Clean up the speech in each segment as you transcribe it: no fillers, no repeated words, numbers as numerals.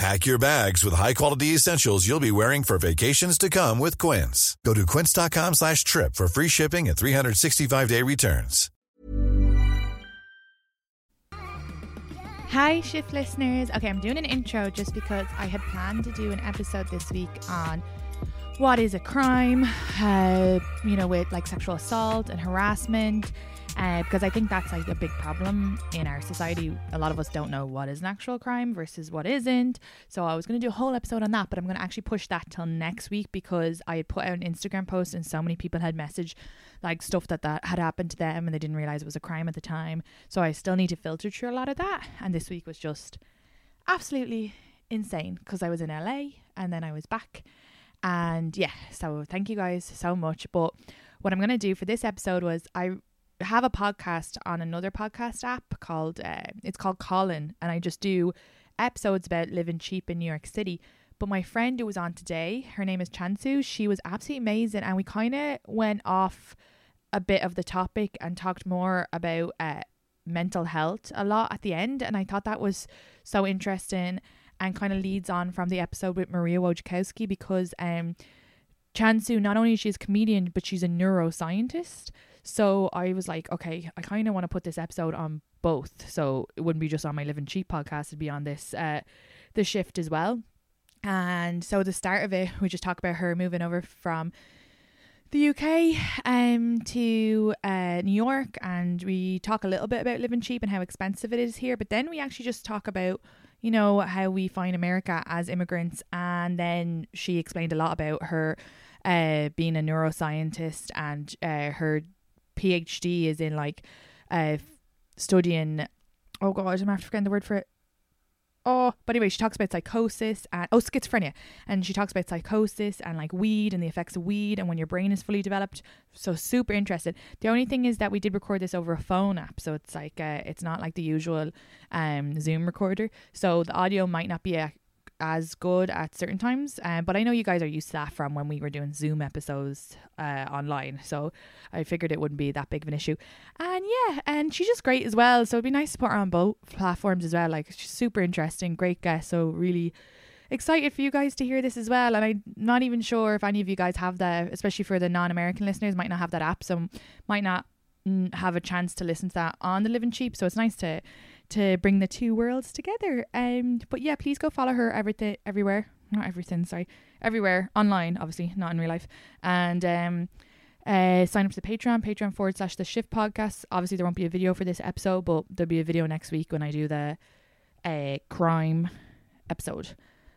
Pack your bags with high-quality essentials you'll be wearing for vacations to come with Quince. Go to quince.com/trip for free shipping and 365-day returns. Hi, Shift listeners. Okay, I'm doing an intro just because I had planned to do an episode this week on what is a crime, with like sexual assault and harassment, because I think that's like a big problem in our society. A lot of us don't know what is an actual crime versus what isn't. So I was going to do a whole episode on that, but I'm going to actually push that till next week because I had put out an Instagram post and so many people had messaged like stuff that had happened to them and they didn't realize it was a crime at the time. So I still need to filter through a lot of that. And this week was just absolutely insane because I was in LA and then I was back. And yeah, so thank you guys so much. But what I'm going to do for this episode was I have a podcast on another podcast app called, it's called Colin. And I just do episodes about living cheap in New York City. But my friend who was on today, her name is Cansu. She was absolutely amazing. And we kind of went off a bit of the topic and talked more about mental health a lot at the end. And I thought that was so interesting and kind of leads on from the episode with Maria Wojciechowski because Cansu, not only is she a comedian, but she's a neuroscientist. So I was like, okay, I kind of want to put this episode on both. So it wouldn't be just on my Living Cheap podcast, it'd be on this, The Shift as well. And so the start of it, we just talk about her moving over from the UK to New York. And we talk a little bit about living cheap and how expensive it is here. But then we actually just talk about how we find America as immigrants. And then she explained a lot about her being a neuroscientist and her PhD is in like studying, I'm after forgetting the word for it. But anyway, she talks about psychosis and schizophrenia. And she talks about psychosis and like weed and the effects of weed and when your brain is fully developed. So super interested. The only thing is that we did record this over a phone app. So it's like, it's not like the usual Zoom recorder. So the audio might not be as good at certain times. But I know you guys are used to that from when we were doing Zoom episodes online. So I figured it wouldn't be that big of an issue. And yeah, and she's just great as well. So it'd be nice to put her on both platforms as well. Like she's super interesting, great guest. So really excited for you guys to hear this as well. And I'm not even sure if any of you guys have that, especially for the non-American listeners, might not have that app. So might not have a chance to listen to that on the Living Cheap. So it's nice to bring the two worlds together. But yeah, please go follow her everywhere online, obviously not in real life, and sign up to the Patreon /The Shift podcast. Obviously there won't be a video for this episode, but there'll be a video next week when I do the crime episode.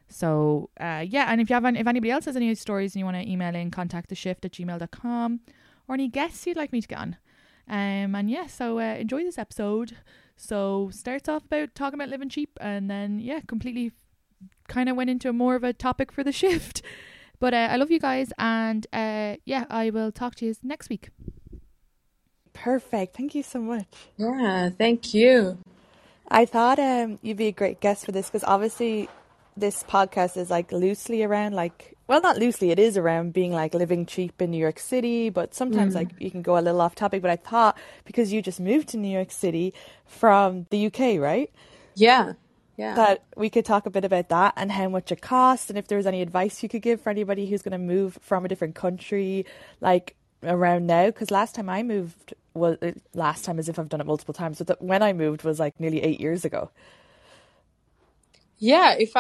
So yeah, and if anybody else has any stories and you want to email in, contact theshift@gmail.com, or any guests you'd like me to get on. And yeah, so enjoy this episode. So starts off about talking about living cheap, and then yeah, completely kind of went into more of a topic for The Shift. But I love you guys, and yeah, I will talk to you next week. Perfect. Thank you so much. Yeah, thank you. I thought you'd be a great guest for this because obviously this podcast is like loosely around like, well, not loosely, it is around being like living cheap in New York City, but sometimes like you can go a little off topic. But I thought because you just moved to New York City from the UK, right? Yeah. That we could talk a bit about that and how much it costs, and if there was any advice you could give for anybody who's going to move from a different country like around now. Because last time I moved, well, last time as if I've done it multiple times, but when I moved was like nearly 8 years ago. Yeah, if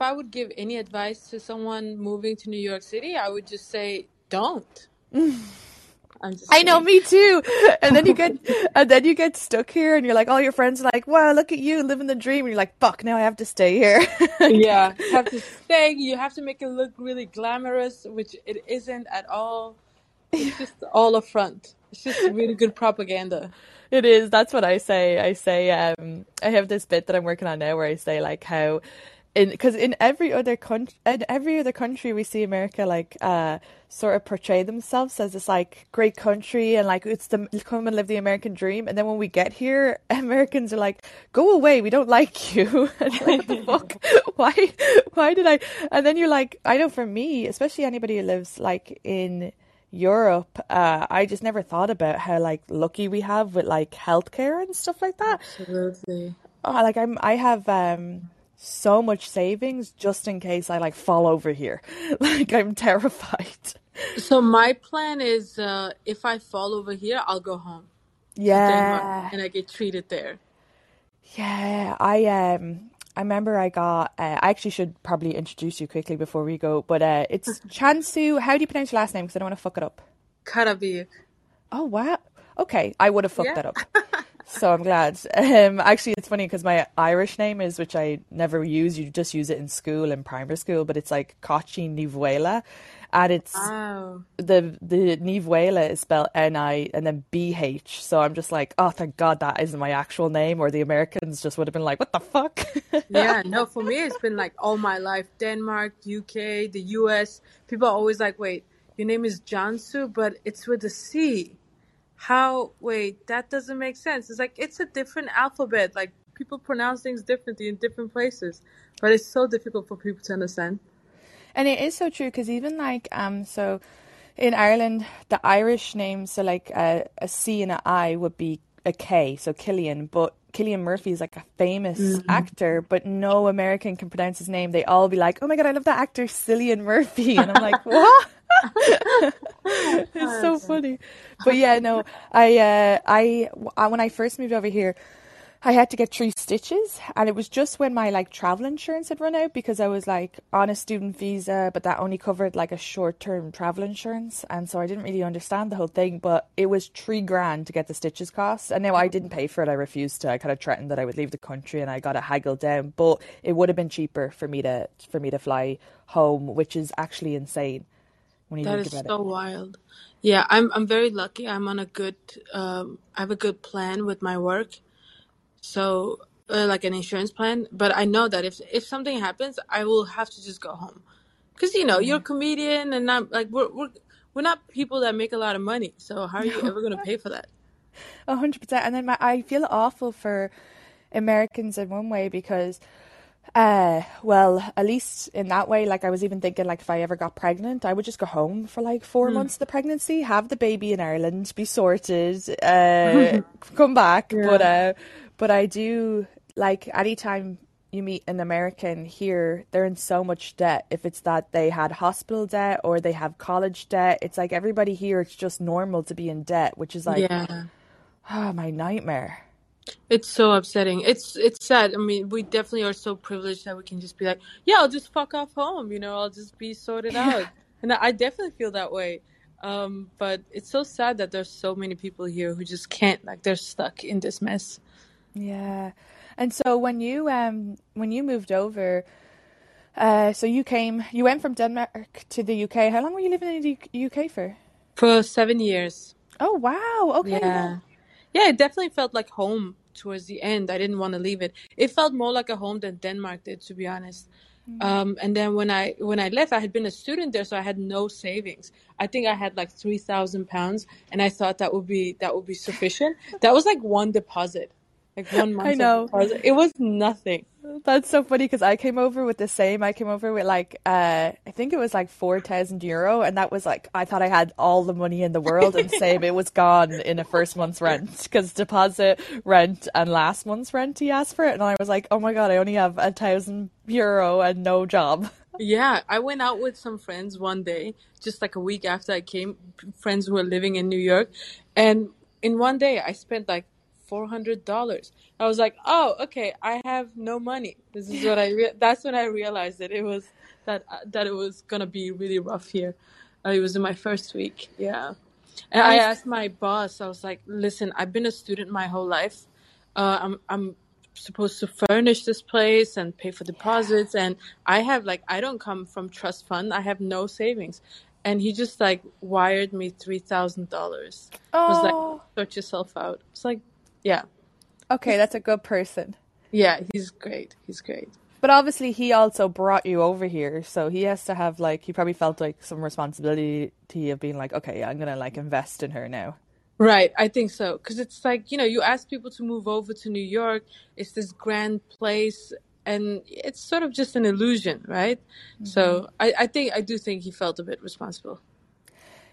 I would give any advice to someone moving to New York City, I would just say, don't. I'm just kidding. I know, me too. And then you get stuck here, and you're like, all your friends are like, wow, look at you living the dream. And you're like, fuck, now I have to stay here. Yeah, you have to stay. You have to make it look really glamorous, which it isn't at all. It's just all a front. It's just really good propaganda. It is. That's what I say. I say, I have this bit that I'm working on now where I say like how, because in every other country we see America like sort of portray themselves as this like great country and like it's the come and live the American dream, and then when we get here, Americans are like, go away, we don't like you. And like, the fuck, why did I? And then you're like, I know for me, especially anybody who lives like in Europe, I just never thought about how like lucky we have with like healthcare and stuff like that. Absolutely. Oh, like I have so much savings just in case I like fall over here. Like I'm terrified. So my plan is if I fall over here, I'll go home. Yeah. To Denmark, and I get treated there. Yeah, I remember I got, I actually should probably introduce you quickly before we go, but it's Cansu, how do you pronounce your last name? Because I don't want to fuck it up. Karabiyik. Oh, wow. Okay, I would have fucked that up. So I'm glad. Actually, it's funny because my Irish name is, which I never use, you just use it in school, in primary school, but it's like Kochi Nivuela. And it's, wow. The Nivuela is spelled N-I and then B-H. So I'm just like, oh, thank God that isn't my actual name, or the Americans just would have been like, what the fuck? Yeah, no, for me, it's been like all my life, Denmark, UK, the US. People are always like, wait, your name is Cansu, but it's with a C. How? Wait, that doesn't make sense. It's like, it's a different alphabet. Like people pronounce things differently in different places, but it's so difficult for people to understand. And it is so true, because even like, so in Ireland, the Irish names, so like a C and an I would be a K, so Cillian, but Cillian Murphy is like a famous actor, but no American can pronounce his name. They all be like, oh my God, I love that actor, Cillian Murphy. And I'm like, what? It's so funny. But yeah, no, I when I first moved over here, I had to get 3 stitches, and it was just when my like travel insurance had run out, because I was like on a student visa, but that only covered like a short-term travel insurance, and so I didn't really understand the whole thing. But it was $3,000 to get the stitches cost, and now I didn't pay for it. I refused to. I kind of threatened that I would leave the country, and I got it haggled down. But it would have been cheaper for me to fly home, which is actually insane. That is so wild. Yeah, I'm very lucky. I'm on a good, I have a good plan with my work. So like an insurance plan. But I know that if something happens, I will have to just go home. Because, you know, you're a comedian, and I'm like, we're not people that make a lot of money. So how are you ever going to pay for that? 100%. And then I feel awful for Americans in one way, because well, at least in that way, like I was even thinking, like if I ever got pregnant, I would just go home for like 4 months of the pregnancy, have the baby in Ireland, be sorted, come back. Yeah. But I do, like anytime you meet an American here, they're in so much debt. If it's that they had hospital debt or they have college debt, it's like everybody here, it's just normal to be in debt, which is like, my nightmare. It's so upsetting. It's sad. I mean, we definitely are so privileged that we can just be like, yeah, I'll just fuck off home, you know, I'll just be sorted out. And I definitely feel that way. But it's so sad that there's so many people here who just can't, like they're stuck in this mess. Yeah. And so when you moved over, so you went from Denmark to the UK. How long were you living in the UK for? For 7 years. Oh, wow. Okay. Yeah. Yeah, it definitely felt like home towards the end. I didn't want to leave it. It felt more like a home than Denmark did, to be honest. And then when I left, I had been a student there, so I had no savings. I think I had like £3,000, and I thought that would be sufficient. That was like one deposit, like 1 month. I know. Deposit. It was nothing. That's so funny, because I came over with the same. I came over with like, I think it was like €4,000, and that was like, I thought I had all the money in the world, and same, it was gone in the first month's rent, because deposit, rent, and last month's rent, he asked for it, and I was like, oh my God, I only have €1,000 and no job. Yeah, I went out with some friends one day, just like a week after I came, friends who were living in New York, and in one day, I spent like $400. I was like, oh, okay, I have no money. This is what that's when I realized that it was gonna be really rough here. It was in my first week. Yeah. And I asked my boss, I was like, listen, I've been a student my whole life. I'm supposed to furnish this place and pay for deposits. And I have like, I don't come from trust fund. I have no savings. And he just like wired me $3,000. Oh. Was like, sort yourself out. It's like, yeah. Okay, that's a good person. Yeah, he's great. He's great. But obviously he also brought you over here. So he has to have like, he probably felt like some responsibility of being like, okay, I'm going to like invest in her now. Right. I think so. Because it's like, you know, you ask people to move over to New York. It's this grand place. And it's sort of just an illusion, right? Mm-hmm. So I do think he felt a bit responsible.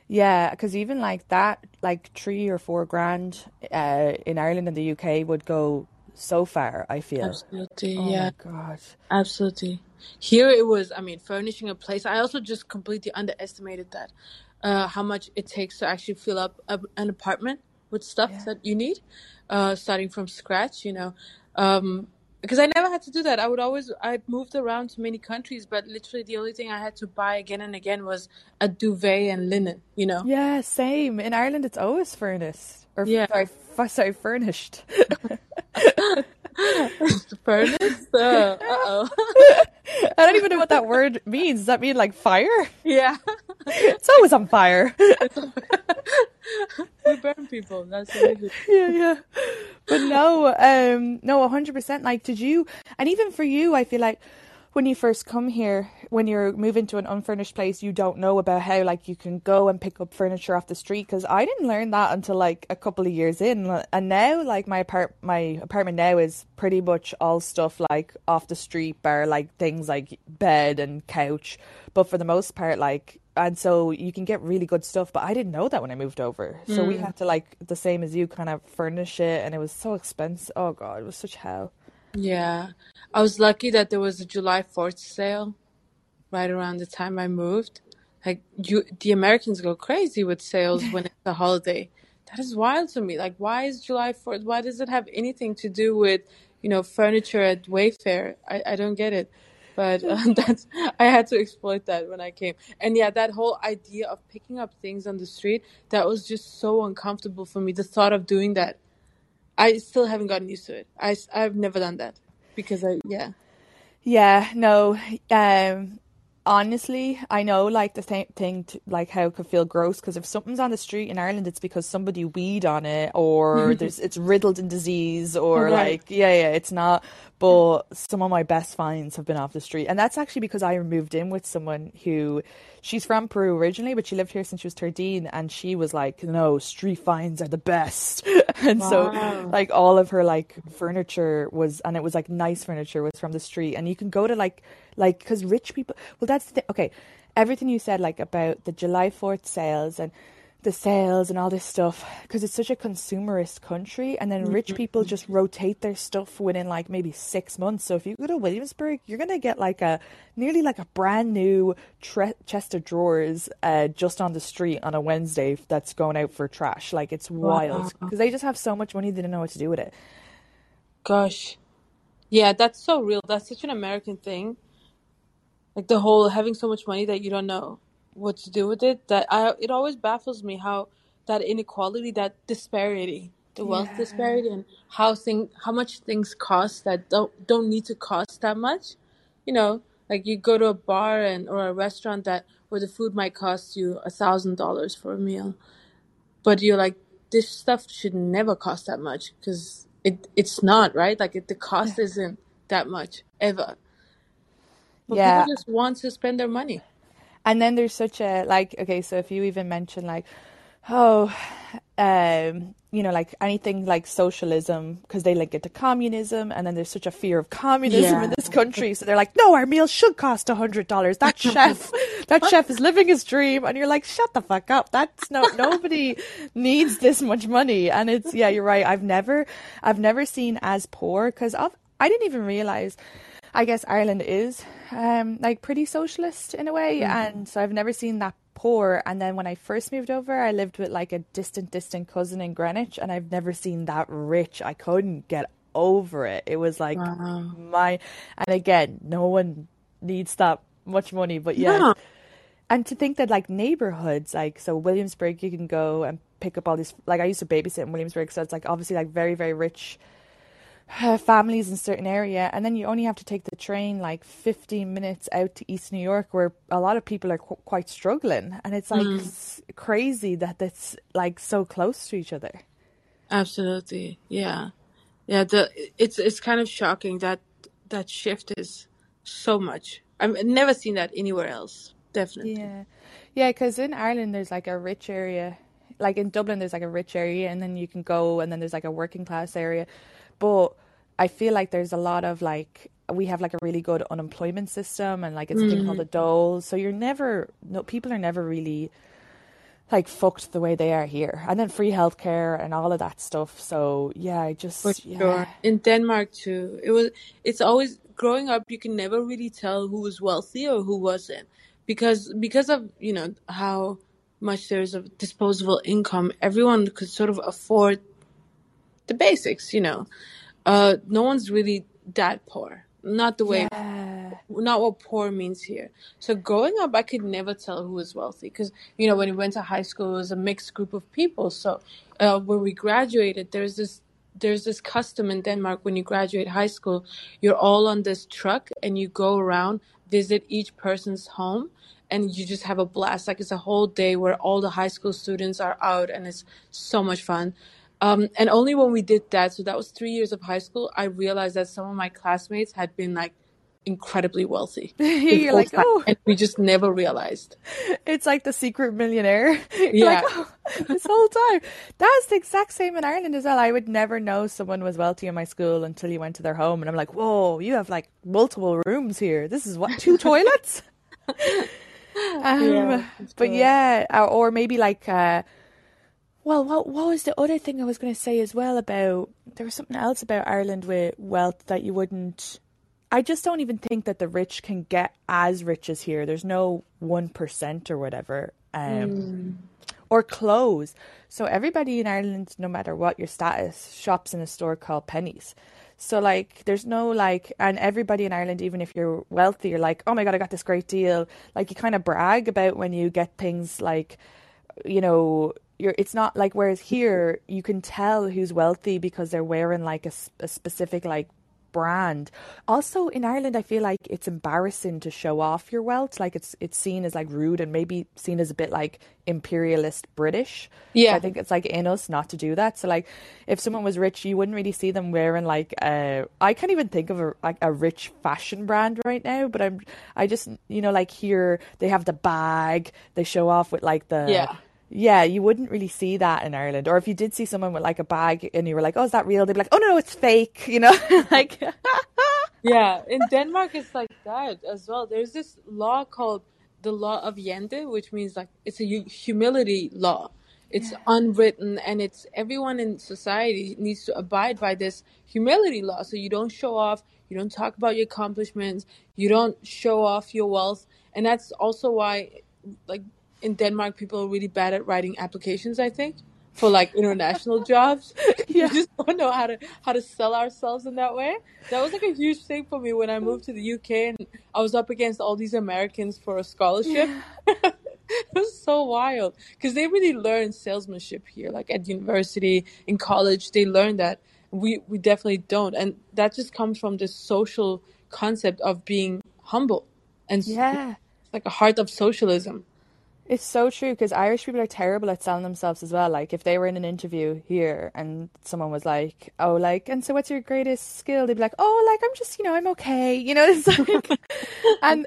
Yeah, because even like that, like 3 or 4 grand in Ireland and the UK would go so far, I feel. Absolutely, oh yeah. Oh my God. Absolutely. Here it was, I mean, furnishing a place. I also just completely underestimated that, how much it takes to actually fill up an apartment with stuff that you need, starting from scratch, you know. Because I never had to do that. I moved around to many countries, but literally the only thing I had to buy again and again was a duvet and linen, you know? Yeah, same. In Ireland, it's always furnished. Or, yeah. Sorry, furnished. Furnished? Uh-oh. I don't even know what that word means. Does that mean like fire? Yeah. It's always on fire. We burn people. That's amazing. Yeah. But no, 100%. Like, did you, and even for you, I feel like when you first come here, when you're moving to an unfurnished place, you don't know about how like you can go and pick up furniture off the street, because I didn't learn that until like a couple of years in. And now like my apartment now is pretty much all stuff like off the street, bar like things like bed and couch, but for the most part like, and so you can get really good stuff, but I didn't know that when I moved over. So we had to like the same as you kind of furnish it, and it was so expensive. Oh God, it was such hell. Yeah, I was lucky that there was a July 4th sale right around the time I moved. Like the Americans go crazy with sales when it's a holiday. That is wild to me. Like, why is July 4th? Why does it have anything to do with, you know, furniture at Wayfair? I don't get it. But I had to exploit that when I came. And yeah, that whole idea of picking up things on the street, that was just so uncomfortable for me, the thought of doing that. I still haven't gotten used to it. I've never done that because honestly, I know like the thing to, like how it could feel gross, because if something's on the street in Ireland, it's because somebody weed on it, or it's riddled in disease, or it's not. But some of my best finds have been off the street, and that's actually because I moved in with someone who, she's from Peru originally, but she lived here since she was 13, and she was like, no, street finds are the best. And so like all of her like furniture was, and it was like nice furniture, was from the street. And you can go to like because rich people, well, that's the thing. Okay, everything you said like about the July 4th sales and the sales and all this stuff, because it's such a consumerist country, and then rich people just rotate their stuff within like maybe 6 months. So if you go to Williamsburg, you're gonna get like a nearly like a brand new chest of drawers just on the street on a Wednesday that's going out for trash. Like, it's wild, because they just have so much money they don't know what to do with it. Gosh, yeah, that's so real. That's such an American thing, like the whole having so much money that you don't know what to do with it. It always baffles me how that inequality, that disparity, the wealth disparity, and how much things cost that don't need to cost that much. You know, like you go to a bar or a restaurant where the food might cost you $1,000 for a meal, but you're like, this stuff should never cost that much, because it's not, right? Like the cost isn't that much ever. But people just want to spend their money. And then there's such a, like, okay, so if you even mention, like, you know, like anything like socialism, because they link it to communism, and then there's such a fear of communism in this country. So they're like, no, our meal should cost $100. That chef is living his dream. And you're like, shut the fuck up. That's nobody needs this much money. And it's, yeah, you're right. I've never seen as poor, because I didn't even realize, I guess Ireland is like pretty socialist in a way, and so I've never seen that poor. And then when I first moved over, I lived with like a distant cousin in Greenwich, and I've never seen that rich. I couldn't get over it. It was like and again, no one needs that much money, but yeah. No. And to think that, like, neighborhoods, like, so Williamsburg, you can go and pick up all these, like, I used to babysit in Williamsburg, so it's, like, obviously, like, very, very rich families in a certain area, and then you only have to take the train, like, 15 minutes out to East New York, where a lot of people are quite struggling, and it's, like, crazy that it's, like, so close to each other. Absolutely, yeah. Yeah, it's kind of shocking that that shift is so much. I've never seen that anywhere else. Definitely. Yeah, because in Ireland there's like a rich area, like in Dublin there's like a rich area, and then you can go, and then there's like a working class area. But I feel like there's a lot of, like, we have like a really good unemployment system, and like it's a thing called the dole, so people are never really like fucked the way they are here, and then free healthcare and all of that stuff. So yeah, Sure. In Denmark too, it's always growing up, you can never really tell who was wealthy or who wasn't. Because of, you know, how much there is of disposable income, everyone could sort of afford the basics, you know. No one's really that poor. Not what poor means here. So growing up, I could never tell who was wealthy because, you know, when we went to high school, it was a mixed group of people. So when we graduated, there's this custom in Denmark when you graduate high school, you're all on this truck and you go around, visit each person's home, and you just have a blast. Like, it's a whole day where all the high school students are out, and it's so much fun. And only when we did that, so that was 3 years of high school, I realized that some of my classmates had been like incredibly wealthy. You're like, oh. And we just never realized. It's like the secret millionaire. You're like, oh, this whole time. That's the exact same in Ireland as well. I would never know someone was wealthy in my school until you went to their home, and I'm like, whoa, you have like multiple rooms here. This is what, 2 toilets? Or maybe like what was the other thing I was going to say as well about, there was something else about Ireland with wealth that you wouldn't, I just don't even think that the rich can get as rich as here. There's no 1% or whatever, or clothes. So everybody in Ireland, no matter what your status, shops in a store called Pennies. So like, there's no like, and everybody in Ireland, even if you're wealthy, you're like, oh my God, I got this great deal. Like, you kind of brag about when you get things, like, you know, it's not like, whereas here you can tell who's wealthy because they're wearing like a specific like brand. Also in Ireland, I feel like it's embarrassing to show off your wealth. Like, it's seen as like rude, and maybe seen as a bit like imperialist British. Yeah, so I think it's like in us not to do that. So like, if someone was rich, you wouldn't really see them wearing like I can't even think of a rich fashion brand right now. But I just, you know, like here they have the bag, they show off with like the Yeah, you wouldn't really see that in Ireland. Or if you did see someone with like a bag and you were like, oh, is that real? They'd be like, oh, no, it's fake, you know? Like, yeah, in Denmark, it's like that as well. There's this law called the Law of Jente, which means like it's a humility law. It's unwritten, and it's everyone in society needs to abide by this humility law. So you don't show off, you don't talk about your accomplishments, you don't show off your wealth. And that's also why, like, in Denmark, people are really bad at writing applications, I think, for like international jobs. Yeah. We just don't know how to sell ourselves in that way. That was like a huge thing for me when I moved to the UK, and I was up against all these Americans for a scholarship. Yeah. It was so wild because they really learn salesmanship here, like at university, in college, they learn that. We definitely don't, and that just comes from this social concept of being humble and like a heart of socialism. It's so true, because Irish people are terrible at selling themselves as well. Like, if they were in an interview here and someone was like, oh, like, and so what's your greatest skill? They'd be like, oh, like, I'm just, you know, I'm okay. You know, it's like, and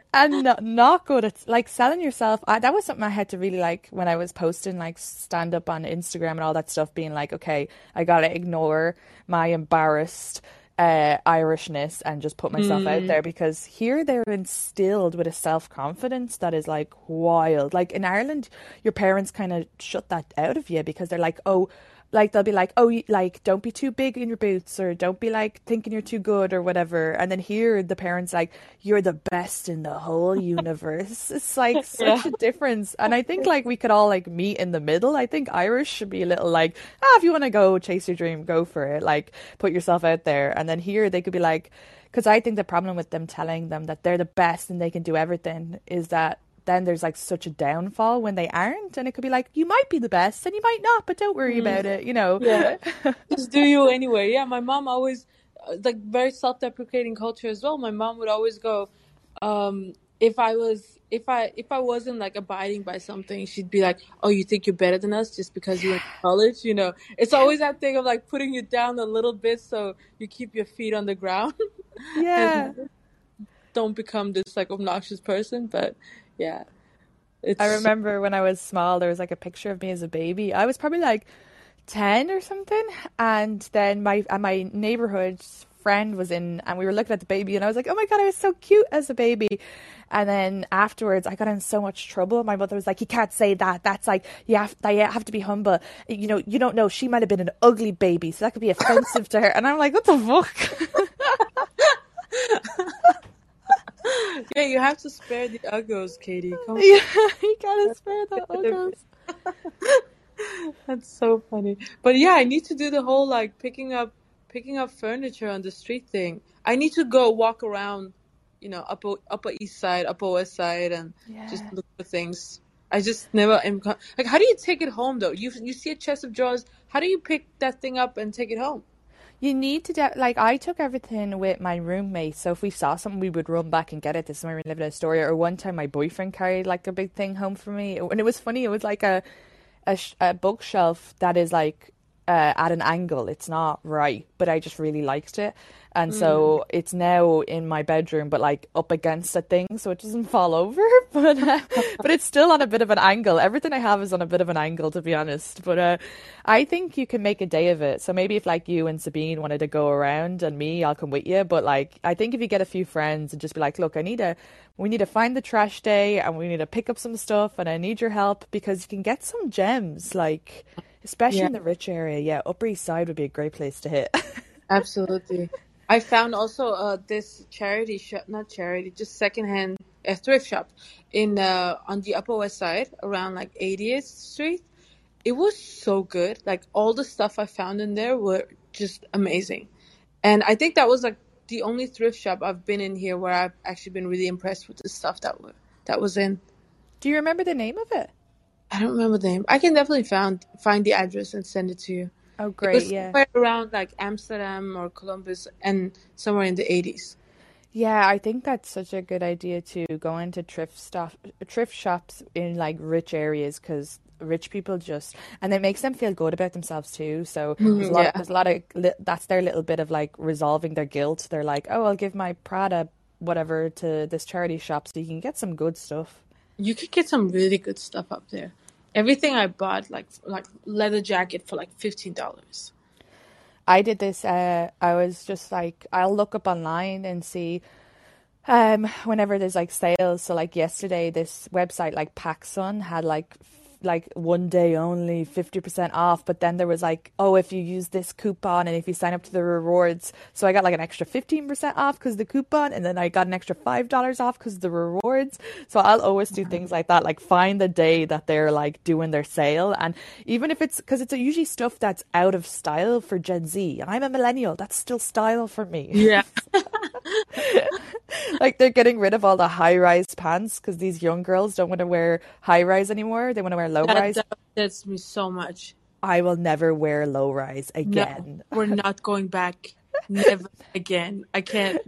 not good at, like, selling yourself. That was something I had to really, like, when I was posting, like, stand up on Instagram and all that stuff, being like, okay, I got to ignore my embarrassed Irishness and just put myself out there, because here they're instilled with a self-confidence that is like wild. Like in Ireland, your parents kind of shut that out of you, because they're like, oh, like they'll be like, oh, like don't be too big in your boots, or don't be like thinking you're too good or whatever. And then here the parents like, you're the best in the whole universe. It's like such a difference. And I think like we could all like meet in the middle. I think Irish should be a little like, if you want to go chase your dream, go for it, like put yourself out there. And then here they could be like, because I think the problem with them telling them that they're the best and they can do everything is that then there's like such a downfall when they aren't, and it could be like, you might be the best and you might not, but don't worry about it, you know. Yeah. Just do you anyway. Yeah, my mom always, like, very self-deprecating culture as well. My mom would always go, if I wasn't like abiding by something, she'd be like, oh, you think you're better than us just because you went to college, you know. It's always that thing of like putting you down a little bit so you keep your feet on the ground. Yeah. And don't become this like obnoxious person. But yeah, it's... I remember when I was small, there was like a picture of me as a baby. I was probably like 10 or something, and then my neighborhood friend was in, and we were looking at the baby, and I was like, oh my god, I was so cute as a baby. And then afterwards I got in so much trouble. My mother was like, you can't say that, that's like, you have to be humble, you know, you don't know, she might have been an ugly baby, so that could be offensive to her. And I'm like, what the fuck? Yeah, you have to spare the uggos, Katie. Come on. Yeah, you gotta spare the uggos. That's so funny. But yeah, I need to do the whole like picking up furniture on the street thing. I need to go walk around, you know, upper east side, upper west side, and just look for things. I just never am. Like, how do you take it home though? You see a chest of drawers. How do you pick that thing up and take it home? You need to I took everything with my roommate, so if we saw something we would run back and get it. This is when we lived in Astoria. Or one time my boyfriend carried like a big thing home for me, and it was funny. It was like a bookshelf that is like at an angle. It's not right, but I just really liked it, and so it's now in my bedroom, but like up against a thing, so it doesn't fall over. But but it's still on a bit of an angle. Everything I have is on a bit of an angle, to be honest. But I think you can make a day of it. So maybe if like you and Sabine wanted to go around, and me, I'll come with you. But like, I think if you get a few friends and just be like, look, we need to find the trash day, and we need to pick up some stuff, and I need your help, because you can get some gems, like. Especially in the rich area, Upper East Side would be a great place to hit. Absolutely. I found also this charity shop, not charity, just secondhand thrift shop in on the Upper West Side around like 80th Street. It was so good. Like, all the stuff I found in there were just amazing. And I think that was like the only thrift shop I've been in here where I've actually been really impressed with the stuff that was in. Do you remember the name of it? I don't remember the name. I can definitely find the address and send it to you. Oh, great. It was somewhere around like Amsterdam or Columbus, and somewhere in the 80s. Yeah, I think that's such a good idea to go into thrift shops in like rich areas, because rich people just, and it makes them feel good about themselves too. So there's a lot of that's their little bit of like resolving their guilt. They're like, oh, I'll give my Prada whatever to this charity shop, so you can get some good stuff. You could get some really good stuff up there. Everything I bought, like leather jacket for like $15. I did this. I was just like, I'll look up online and see whenever there's like sales. So like yesterday, this website like PacSun had like one day only 50% off, but then there was like, oh, if you use this coupon and if you sign up to the rewards. So I got like an extra 15% off because the coupon, and then I got an extra $5 off because the rewards. So I'll always do things like that, like find the day that they're like doing their sale. And even if it's, because it's usually stuff that's out of style for Gen Z, and I'm a millennial, that's still style for me. Yeah. Like, they're getting rid of all the high-rise pants because these young girls don't want to wear high-rise anymore. They want to wear low-rise. That upsets me so much. I will never wear low-rise again. No, we're not going back. Never again. I can't.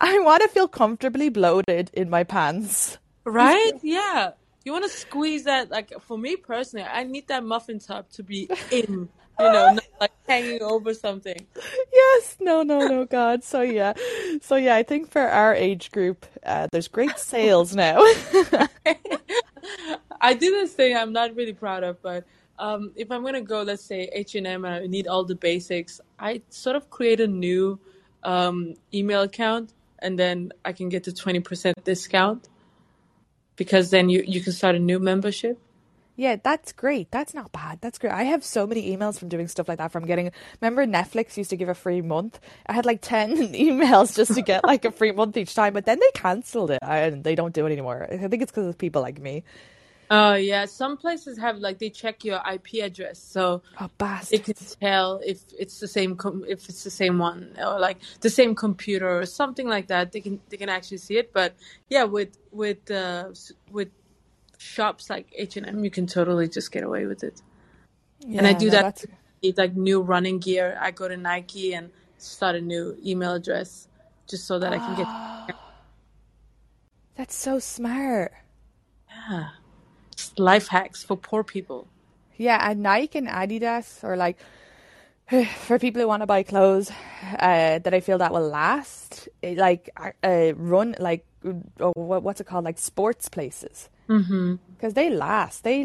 I want to feel comfortably bloated in my pants. Right? Yeah. You want to squeeze that. Like, for me personally, I need that muffin top to be in. You know, not like hanging over something. Yes. No, God. So, yeah, I think for our age group, there's great sales now. I do this thing I'm not really proud of, but if I'm going to go, let's say, H&M, and I need all the basics, I sort of create a new email account, and then I can get the 20% discount, because then you can start a new membership. Yeah, that's great. That's not bad. That's great. I have so many emails from doing stuff like that. Remember Netflix used to give a free month? I had like 10 emails just to get like a free month each time, but then they cancelled it and they don't do it anymore. I think it's because of people like me. Oh, yeah. Some places have, like, they check your IP address, so they can tell if it's the same if it's the same one or, like, the same computer or something like that. They can actually see it. But, yeah, with shops like H&M, you can totally just get away with it. Yeah, and I do that with, like, new running gear. I go to Nike and start a new email address just so that I can get... That's so smart. Yeah. Life hacks for poor people. Yeah, and Nike and Adidas are like for people who want to buy clothes that I feel that will last. Like what's it called? Like sports places, because they last. They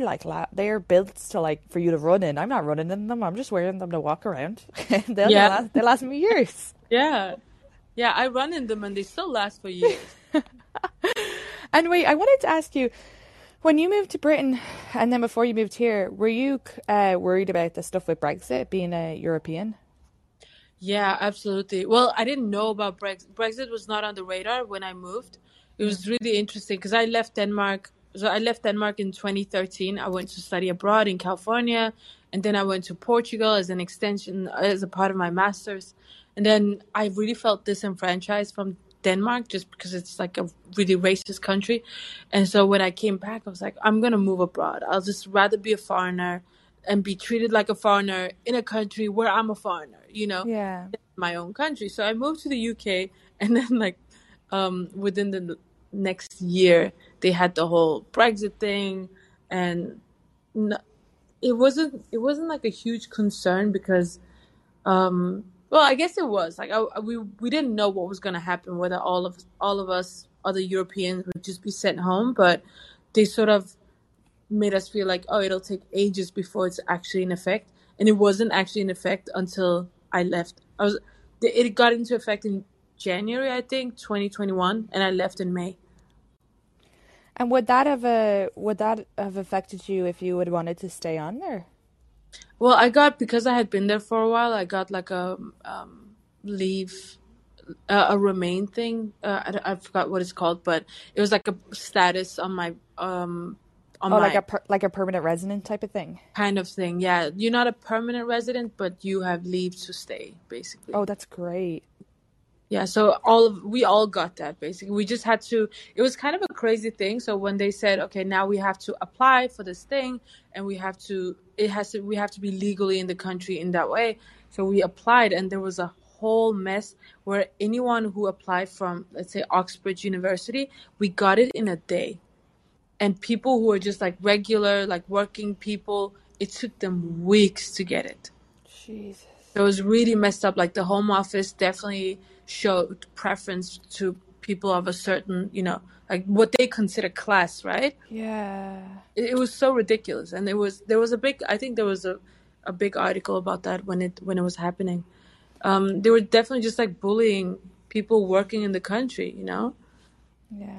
they are built to for you to run in. I'm not running in them. I'm just wearing them to walk around. They last me years. Yeah. I run in them and they still last for years. And wait, I wanted to ask you. When you moved to Britain, and then before you moved here, were you worried about the stuff with Brexit, being a European? Yeah, absolutely. Well, I didn't know about Brexit. Brexit was not on the radar when I moved. It was really interesting because I left Denmark. So I left Denmark in 2013. I went to study abroad in California, and then I went to Portugal as an extension, as a part of my master's. And then I really felt disenfranchised from Denmark, just because it's like a really racist country. And so when I came back, I was like, I'm gonna move abroad. I'll just rather be a foreigner and be treated like a foreigner in a country where I'm a foreigner, you know, my own country. So I moved to the UK, and then within the next year, they had the whole Brexit thing, and it wasn't like a huge concern because. Well, I guess it was like we didn't know what was going to happen, whether all of us other Europeans would just be sent home. But they sort of made us feel like, oh, it'll take ages before it's actually in effect. And it wasn't actually in effect until I left. It got into effect in January, I think, 2021. And I left in May. And would that have affected you if you would wanted to stay on there? Well, because I had been there for a while, I got like a a remain thing. I forgot what it's called, but it was like a status on my like a permanent resident type of thing. Kind of thing, yeah. You're not a permanent resident, but you have leave to stay, basically. Oh, that's great. Yeah, so we all got that, basically. We just had to, it was kind of a crazy thing. So when they said, okay, now we have to apply for this thing and we have to be legally in the country in that way. So we applied, and there was a whole mess where anyone who applied from, let's say, Oxford University, we got it in a day. And people who are just like regular, like working people, it took them weeks to get it. Jesus. So it was really messed up. Like the Home Office definitely showed preference to people of a certain, you know, like what they consider class, right? Yeah. It was so ridiculous. And I think there was a big article about that when it was happening. They were definitely just like bullying people working in the country, you know? Yeah.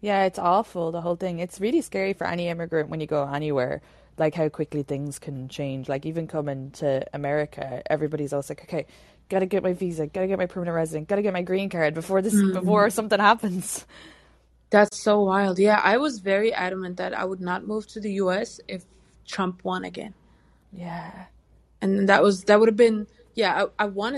Yeah, it's awful, the whole thing. It's really scary for any immigrant when you go anywhere, like how quickly things can change. Like even coming to America, everybody's always like, okay, gotta get my visa, gotta get my permanent resident, gotta get my green card before something happens. That's so wild. Yeah, I was very adamant that I would not move to the US if Trump won again. Yeah. And I wanted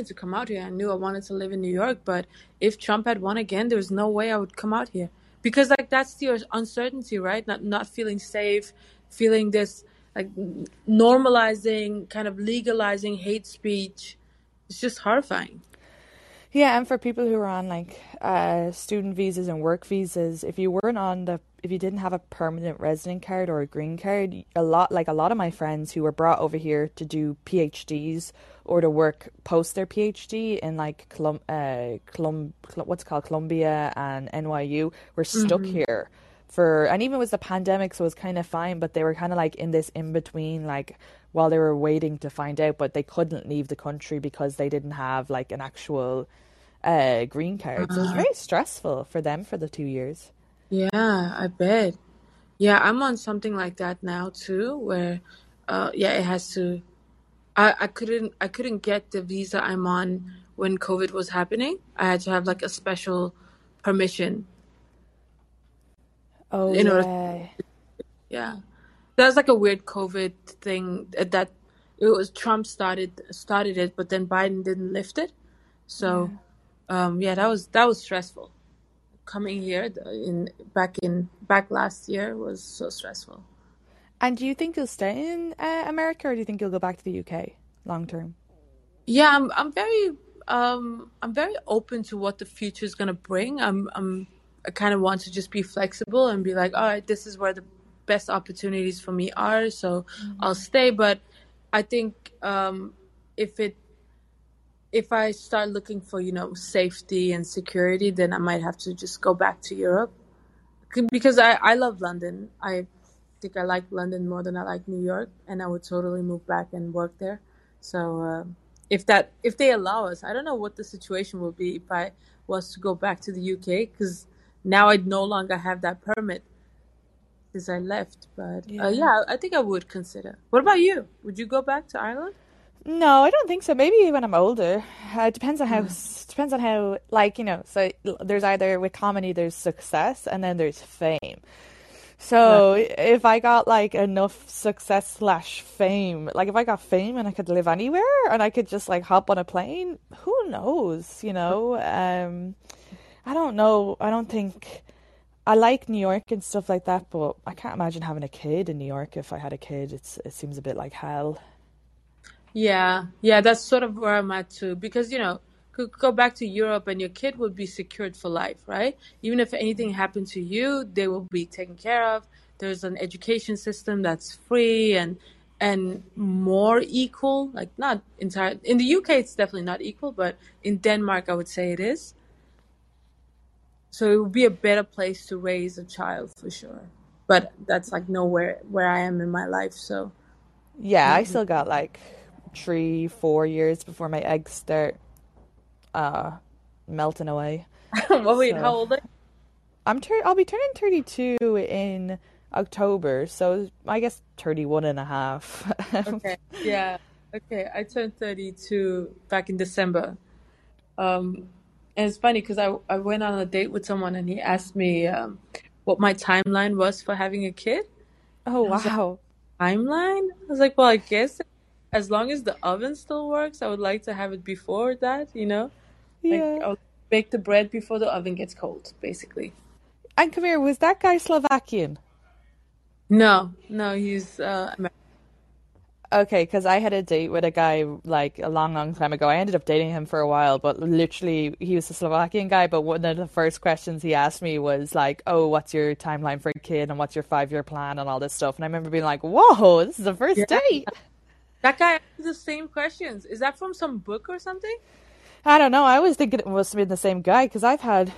to come out here. I knew I wanted to live in New York, but if Trump had won again, there was no way I would come out here. Because like that's the uncertainty, right? Not feeling safe, feeling this like normalizing, kind of legalizing hate speech. It's just horrifying. Yeah, and for people who are on like student visas and work visas, if you didn't have a permanent resident card or a green card, a lot of my friends who were brought over here to do PhDs or to work post their PhD in like Columbia and NYU were stuck here for, and even it was the pandemic, so it was kind of fine, but they were kind of like in this in between, like while they were waiting to find out, but they couldn't leave the country because they didn't have like an actual green card. So it was very stressful for them for the 2 years. Yeah, I bet. Yeah, I'm on something like that now too, where it has to. I couldn't get the visa I'm on when COVID was happening. I had to have like a special permission. Oh, in order Yeah. That was like a weird COVID thing that it was Trump started it, but then Biden didn't lift it. So, that was stressful. Coming here back last year was so stressful. And do you think you'll stay in America, or do you think you'll go back to the UK long term? Yeah, I'm very open to what the future is going to bring. I kind of want to just be flexible and be like, all right, this is where the best opportunities for me are, so I'll stay. But I think if I start looking for, safety and security, then I might have to just go back to Europe, because I love London. I think I like London more than I like New York, and I would totally move back and work there. So if they allow us, I don't know what the situation will be if I was to go back to the UK, because now I no longer have that permit since I left. But I think I would consider. What about you? Would you go back to Ireland? No, I don't think so. Maybe when I'm older. It depends on how. Depends on how. So there's either with comedy, there's success, and then there's fame. So if I got enough success / fame, if I got fame and I could live anywhere and I could just hop on a plane, who knows? I don't know. I don't think I like New York and stuff like that, but I can't imagine having a kid in New York. If I had a kid, it seems a bit like hell. Yeah, that's sort of where I'm at too, because could go back to Europe and your kid would be secured for life, right? Even if anything happened to you, they will be taken care of. There's an education system that's free and more equal, not entire. In the UK, it's definitely not equal, but in Denmark, I would say it is. So it would be a better place to raise a child for sure. But that's nowhere where I am in my life. So yeah, I still got 3-4 years before my eggs start melting away. How old are you? I'll be turning 32 in October, so I guess 31 and a half. Okay, yeah. Okay, I turned 32 back in December. And it's funny because I went on a date with someone and he asked me what my timeline was for having a kid. Oh, wow. Timeline? I was like, well, I guess as long as the oven still works, I would like to have it before that, I'll bake the bread before the oven gets cold, basically. And come here, was that guy Slovakian? No, he's American. Okay, because I had a date with a guy a long time ago. I ended up dating him for a while, but literally he was a Slovakian guy. But one of the first questions he asked me was what's your timeline for a kid and what's your 5-year plan and all this stuff? And I remember being like, whoa, this is the first date. That guy asked the same questions. Is that from some book or something? I don't know. I was thinking it must have been the same guy, because I've had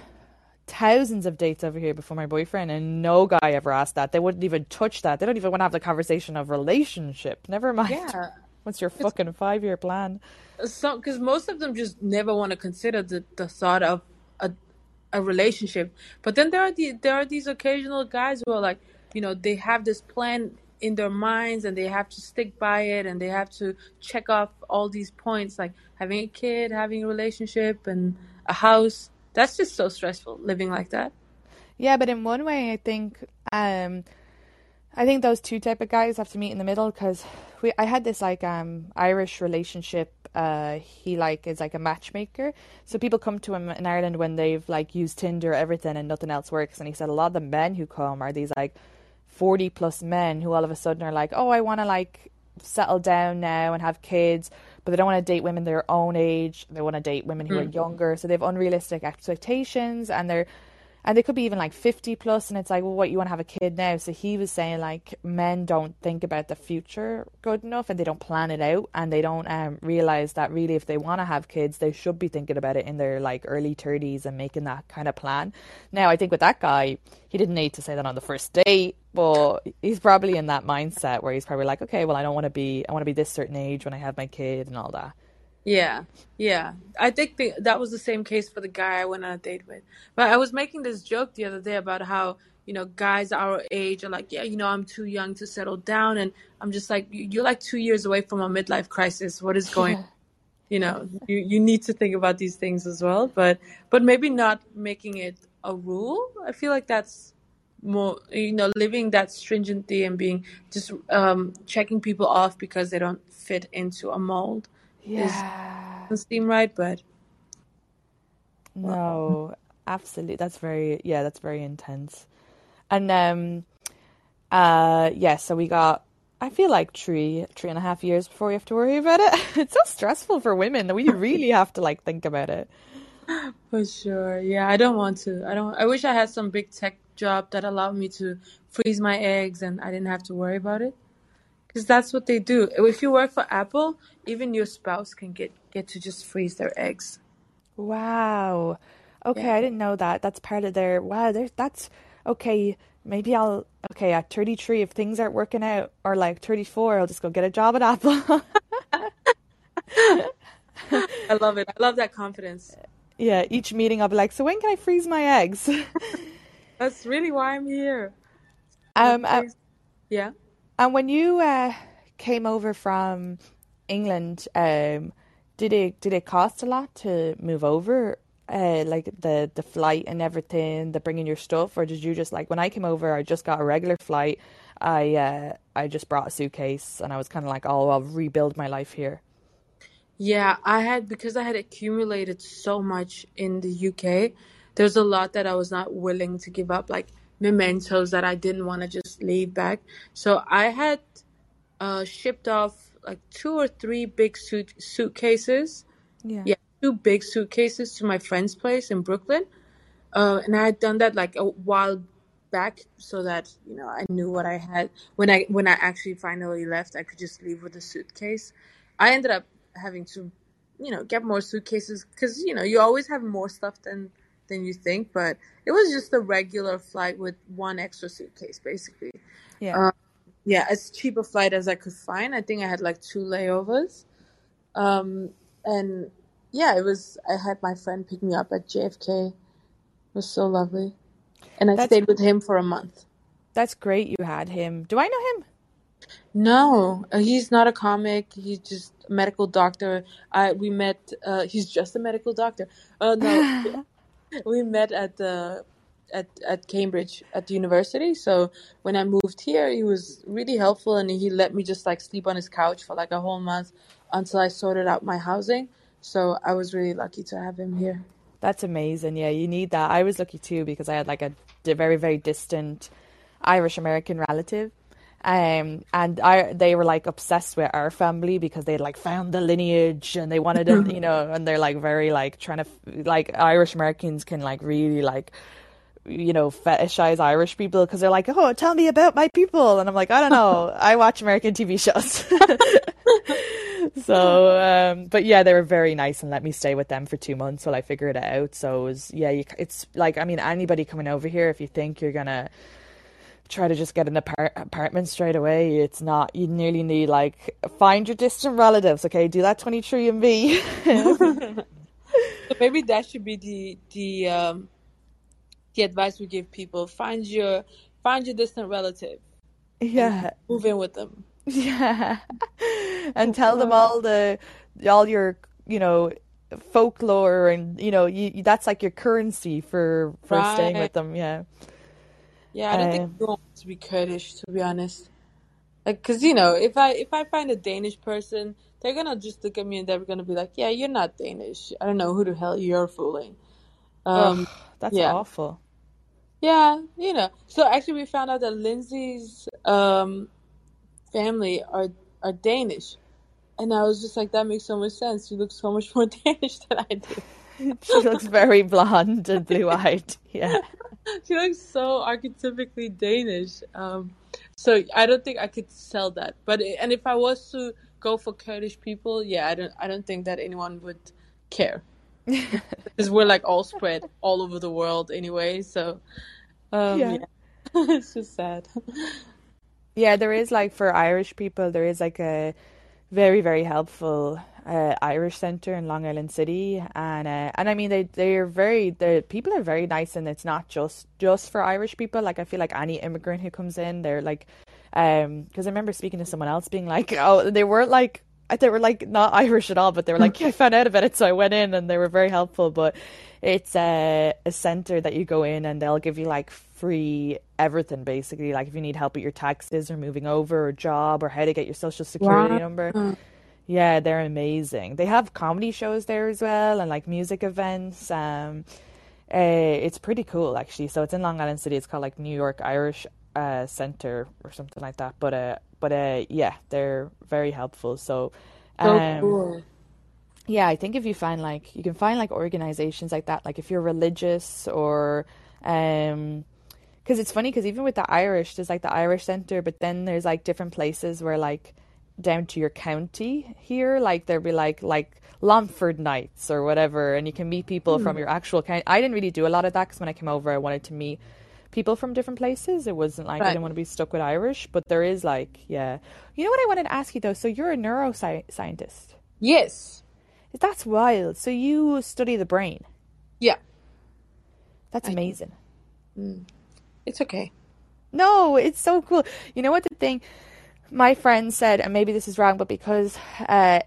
thousands of dates over here before my boyfriend, and no guy ever asked that. They wouldn't even touch that. They don't even want to have the conversation of relationship. Never mind. Yeah. What's your fucking 5-year plan? Because most of them just never want to consider the thought of a relationship. But then there are these occasional guys who are they have this plan in their minds and they have to stick by it and they have to check off all these points, like having a kid, having a relationship and a house. That's just so stressful, living like that. Yeah, but in one way, I think those two type of guys have to meet in the middle, because I had this Irish relationship. He is a matchmaker, so people come to him in Ireland when they've used Tinder, everything, and nothing else works. And he said a lot of the men who come are these 40 plus men who all of a sudden are like, oh, I want to settle down now and have kids, but they don't want to date women their own age. They want to date women who are younger, so they have unrealistic expectations, and they could be even 50 plus, and it's like, well, what, you want to have a kid now? So he was saying men don't think about the future good enough, and they don't plan it out, and they don't realize that really if they want to have kids, they should be thinking about it in their early 30s and making that kind of plan. Now I think with that guy, he didn't need to say that on the first date, but he's probably in that mindset where he's probably like, okay, well, I want to be this certain age when I have my kid and all that. Yeah. I think that was the same case for the guy I went on a date with. But I was making this joke the other day about how, guys our age are like, yeah, I'm too young to settle down. And I'm just like, you're 2 years away from a midlife crisis. What is going on? You need to think about these things as well. But maybe not making it a rule. I feel like that's more, you know, living that stringency and being just checking people off because they don't fit into a mold. Yeah, doesn't seem right, but no, absolutely. That's very intense. And so we got, I feel like three and a half years before we have to worry about it. It's so stressful for women that we really have to like think about it. For sure. Yeah, I don't want to. I wish I had some big tech job that allowed me to freeze my eggs and I didn't have to worry about it. Because that's what they do. If you work for Apple, even your spouse can get to just freeze their eggs. Wow. Okay, yeah. I didn't know that. That's part of their... Wow, that's... Okay, maybe I'll... Okay, at 33, if things aren't working out, or like 34, I'll just go get a job at Apple. I love it. I love that confidence. Yeah, each meeting I'll be like, so when can I freeze my eggs? That's really why I'm here. Yeah. And when you came over from England, did it cost a lot to move over, like the flight and everything, the bringing your stuff, or did you just like when I came over, I just got a regular flight. I just brought a suitcase, and I was kind of like, oh, I'll rebuild my life here. Yeah, because I had accumulated so much in the UK. There's a lot that I was not willing to give up, like mementos that I didn't want to just leave back. So I had shipped off like 2 or 3 big suitcases. Yeah, 2 big suitcases to my friend's place in Brooklyn. And I had done that like a while back so that, you know, I knew what I had. When I actually finally left, I could just leave with a suitcase. I ended up having to, you know, get more suitcases because, you know, you always have more stuff than you think, but it was just a regular flight with 1 extra suitcase basically. Yeah, as cheap a flight as I could find. I think I had like 2 layovers, and yeah, it was, I had my friend pick me up at JFK. It was so lovely, and I stayed with him for a month. That's great. You had him. Do I know him? No, he's not a comic. He's just a medical doctor. We met. He's just a medical doctor. Oh no. We met at Cambridge at the university. So when I moved here, he was really helpful, and he let me just like sleep on his couch for like a whole month until I sorted out my housing. So I was really lucky to have him here. That's amazing. Yeah, you need that. I was lucky too because I had like a very, very distant Irish American relative. They were like obsessed with our family because they like found the lineage and they wanted them, you know, and they're like very like trying to like Irish Americans can like really like, you know, fetishize Irish people because they're like, oh, tell me about my people, and I'm like, I don't know, I watch American TV shows. So but yeah, they were very nice and let me stay with them for 2 months while I figured it out. So it was, yeah, it's like, I mean, anybody coming over here, if you think you're gonna try to just get an apartment straight away, it's not. You nearly need like find your distant relatives. Okay, do that 23andMe. So maybe that should be the advice we give people: find your distant relative. Yeah, and move in with them. Yeah, and tell them all your you know folklore, and you know that's like your currency for right. Staying with them. Yeah. Yeah, I don't think you want to be Kurdish, to be honest. Like, cause you know, if I find a Danish person, they're gonna just look at me and they're gonna be like, "Yeah, you're not Danish. I don't know who the hell you're fooling." That's awful. Yeah, you know. So actually, we found out that Lindsay's family are Danish, and I was just like, "That makes so much sense. You look so much more Danish than I do." She looks very blonde and blue-eyed. Yeah, she looks so archetypically Danish. So I don't think I could sell that. But and if I was to go for Kurdish people, yeah, I don't think that anyone would care because we're like all spread all over the world anyway. So yeah. It's just sad. Yeah, there is like for Irish people, there is like a very, very helpful Irish Centre in Long Island City, and I mean the people are very nice, and it's not just for Irish people. Like I feel like any immigrant who comes in, they're like, because I remember speaking to someone else being like, oh, they weren't like they were like not Irish at all, but they were like, yeah, I found out about it, so I went in, and they were very helpful. But it's a center that you go in and they'll give you like free everything, basically, like if you need help with your taxes or moving over or job or how to get your social security number. Yeah, they're amazing. They have comedy shows there as well, and like music events. It's pretty cool, actually. So it's in Long Island City. It's called like New York Irish Center or something like that. But yeah, they're very helpful. So cool. Yeah, I think if you find like, you can find like organizations like that, like if you're religious or, because it's funny because even with the Irish, there's like the Irish Center, but then there's like different places where like down to your county here, like there'll be like Lomford nights or whatever, and you can meet people from your actual county. I didn't really do a lot of that because when I came over, I wanted to meet people from different places. It wasn't like I didn't want to be stuck with Irish, but there is like, yeah. You know what I wanted to ask you though? So you're a neuroscientist. Yes. That's wild. So you study the brain. Yeah. That's amazing. It's okay. No, it's so cool. You know what the thing, my friend said, and maybe this is wrong, but because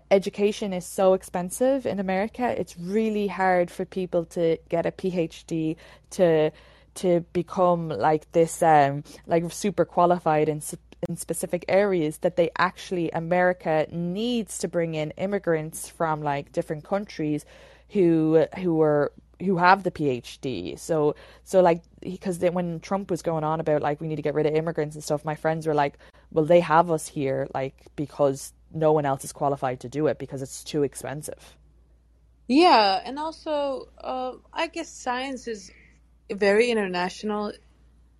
education is so expensive in America, it's really hard for people to get a PhD to become like this, like super qualified in specific areas that they actually, America needs to bring in immigrants from like different countries who have the PhD. So like, because when Trump was going on about like, we need to get rid of immigrants and stuff, my friends were like, well, they have us here, like, because no one else is qualified to do it because it's too expensive. Yeah. And also, I guess science is very international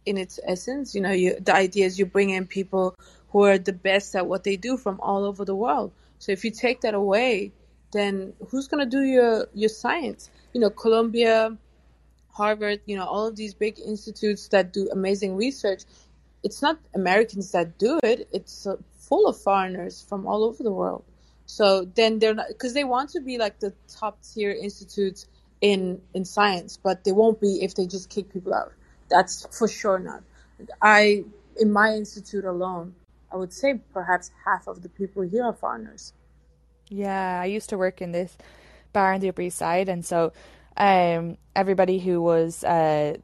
in its essence. You know, the idea is you bring in people who are the best at what they do from all over the world. So if you take that away, then who's going to do your science? You know, Columbia, Harvard, you know, all of these big institutes that do amazing research. It's not Americans that do it. It's full of foreigners from all over the world. So then they're not, because they want to be like the top tier institutes in science, but they won't be if they just kick people out. That's for sure not. In my institute alone, I would say perhaps half of the people here are foreigners. Yeah, I used to work in this bar on the Upper East Side, and so everybody who was there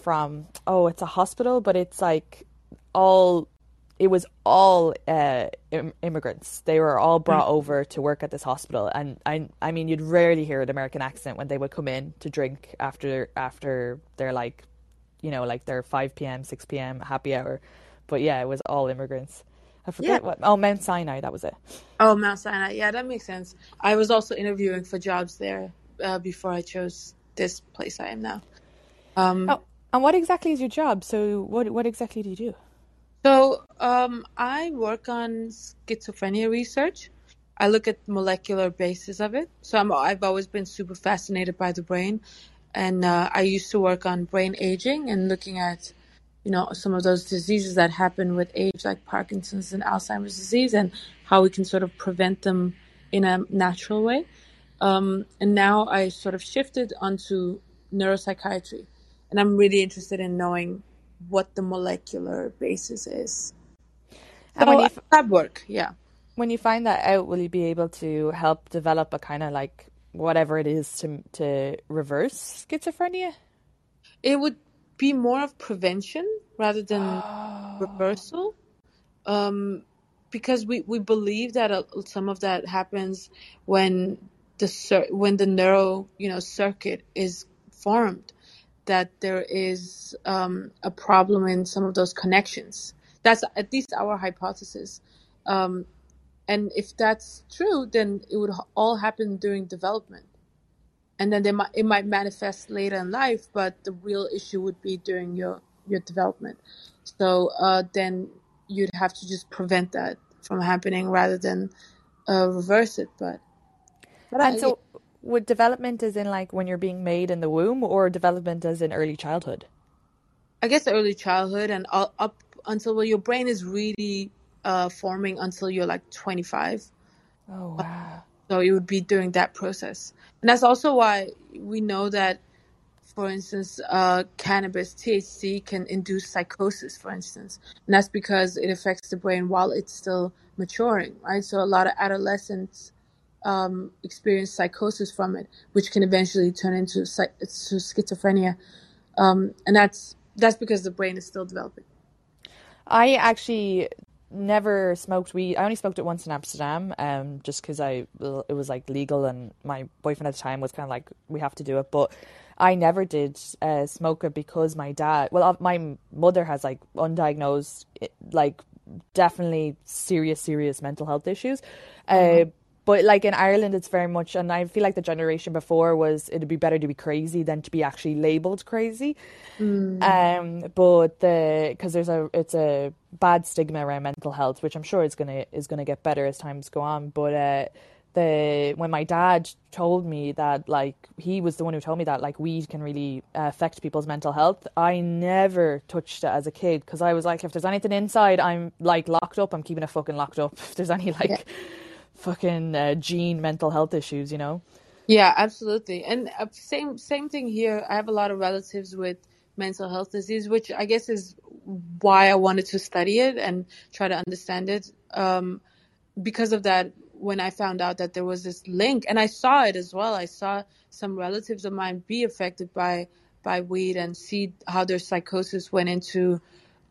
from, it's a hospital, but it's like it was all immigrants. They were all brought over to work at this hospital, and I mean, you'd rarely hear an American accent when they would come in to drink after their, like, you know, like their 5 p.m. 6 p.m. happy hour. But yeah, it was all immigrants. I forget what. Oh, Mount Sinai, that was it. Oh, Mount Sinai. Yeah, that makes sense. I was also interviewing for jobs there before I chose this place I am now. And what exactly is your job? So what exactly do you do? So I work on schizophrenia research. I look at molecular basis of it. So I've always been super fascinated by the brain. And I used to work on brain aging and looking at, you know, some of those diseases that happen with age, like Parkinson's and Alzheimer's disease, and how we can sort of prevent them in a natural way. And now I sort of shifted onto neuropsychiatry. And I'm really interested in knowing what the molecular basis is. And so lab work, yeah. When you find that out, will you be able to help develop a kind of like whatever it is to reverse schizophrenia? It would be more of prevention rather than reversal, because we believe that some of that happens when the neuro, you know, circuit is formed, that there is a problem in some of those connections. That's at least our hypothesis. And if that's true, then it would all happen during development. And then it might manifest later in life, but the real issue would be during your development. So then you'd have to just prevent that from happening rather than reverse it. So would development as in like when you're being made in the womb, or development as in early childhood? I guess early childhood, and up until your brain is really forming until you're like 25. Oh, wow. So it would be during that process. And that's also why we know that for instance, cannabis, THC, can induce psychosis, for instance. And that's because it affects the brain while it's still maturing, right? So a lot of adolescents experience psychosis from it, which can eventually turn into schizophrenia. And that's because the brain is still developing. I actually never smoked weed. I only smoked it once in Amsterdam, just because it was like legal, and my boyfriend at the time was kind of like, we have to do it. But I never did smoke it because my dad, well, my mother has like undiagnosed, like definitely serious mental health issues. Mm-hmm. But like in Ireland, it's very much, and I feel like the generation before was, it'd be better to be crazy than to be actually labelled crazy. Mm. But because it's a bad stigma around mental health, which I'm sure is gonna get better as time's go on. But when my dad told me that, like, he was the one who told me that, like, weed can really affect people's mental health, I never touched it as a kid because I was like, if there's anything inside, I'm like locked up. I'm keeping it fucking locked up. If there's any like. Yeah. Fucking gene mental health issues, you know? Yeah, absolutely. And same thing here. I have a lot of relatives with mental health disease, which I guess is why I wanted to study it and try to understand it. Because of that, when I found out that there was this link, and I saw it as well. I saw some relatives of mine be affected by weed and see how their psychosis went into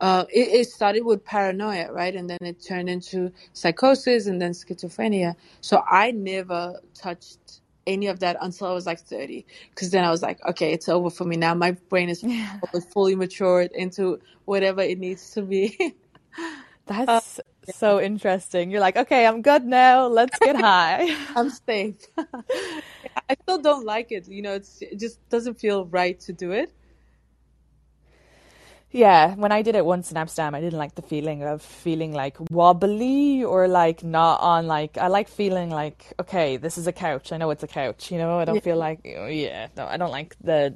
it started with paranoia, right? And then it turned into psychosis and then schizophrenia. So I never touched any of that until I was like 30. Because then I was like, okay, it's over for me now. My brain is fully matured into whatever it needs to be. That's so interesting. You're like, okay, I'm good now. Let's get high. I'm safe. I still don't like it. You know, it just doesn't feel right to do it. Yeah, when I did it once in Amsterdam, I didn't like the feeling of feeling like wobbly or like not on, like, I like feeling like, okay, this is a couch. I know it's a couch, you know? I don't feel like, I don't like the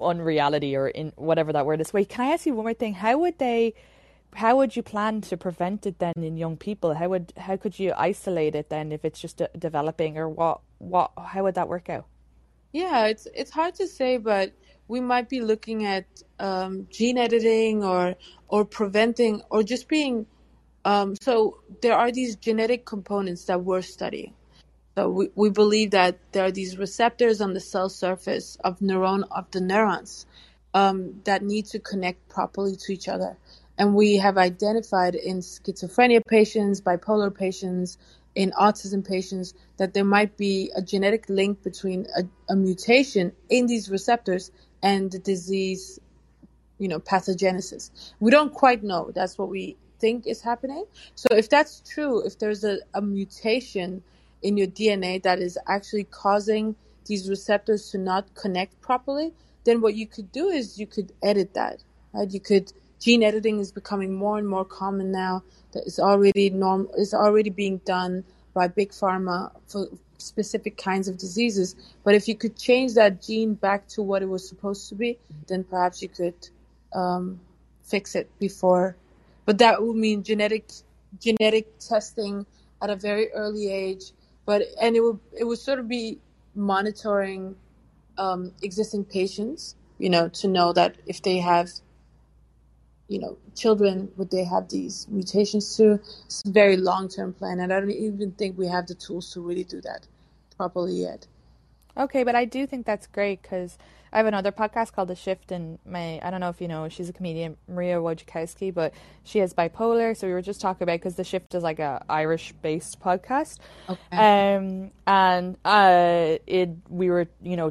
unreality or in whatever that word is. Wait, can I ask you one more thing? How would you plan to prevent it then in young people? How could you isolate it then if it's just developing, or how would that work out? Yeah, it's hard to say, but we might be looking at gene editing or preventing or just being. So there are these genetic components that we're studying. So we believe that there are these receptors on the cell surface of the neurons that need to connect properly to each other. And we have identified in schizophrenia patients, bipolar patients, in autism patients, that there might be a genetic link between a mutation in these receptors and the disease, pathogenesis. We don't quite know. That's what we think is happening. So if that's true, if there's a mutation in your DNA that is actually causing these receptors to not connect properly, then what you could do is you could edit that, right? Gene editing is becoming more and more common now. It's already being done by big pharma for specific kinds of diseases. But if you could change that gene back to what it was supposed to be, then perhaps you could fix it before. But that would mean genetic testing at a very early age. And it would sort of be monitoring existing patients, to know that if they have children, would they have these mutations too? It's a very long-term plan, and I don't even think we have the tools to really do that properly yet. Okay, but I do think that's great, because I have another podcast called The Shift, and I don't know if you know, she's a comedian, Maria Wojciechowski, but she has bipolar, so we were just talking about, because The Shift is like a Irish-based podcast. Okay. We were,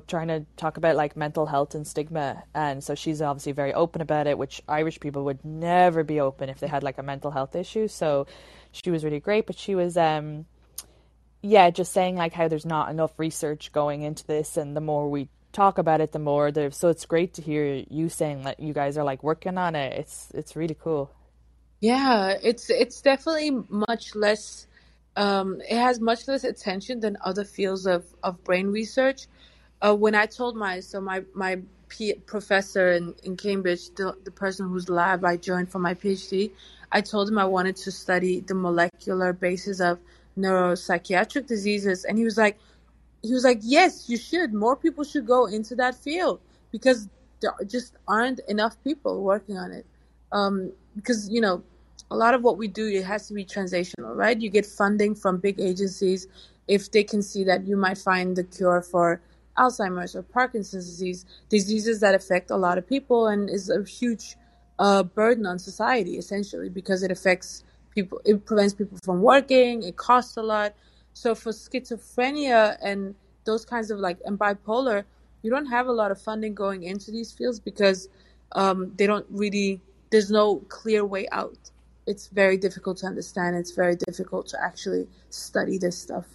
trying to talk about like mental health and stigma, and so she's obviously very open about it, which Irish people would never be open if they had like a mental health issue, so she was really great, but she was... just saying like how there's not enough research going into this, and the more we talk about it, the more there. So it's great to hear you saying that you guys are like working on it. It's really cool. Yeah, it's definitely much less. It has much less attention than other fields of brain research. When I told my professor in Cambridge, the person whose lab I joined for my PhD, I told him I wanted to study the molecular basis of neuropsychiatric diseases, and he was like, yes, you should. More people should go into that field. because there just aren't enough people working on it. Because, you know, a lot of what we do, it has to be translational, right? You get funding from big agencies if they can see that you might find the cure for Alzheimer's or Parkinson's disease, diseases that affect a lot of people and is a huge burden on society, essentially, because it affects people, it prevents people from working, it costs a lot. So for schizophrenia and those kinds of and bipolar, you don't have a lot of funding going into these fields because they don't really, there's no clear way out. It's very difficult to understand. It's very difficult to actually study this stuff.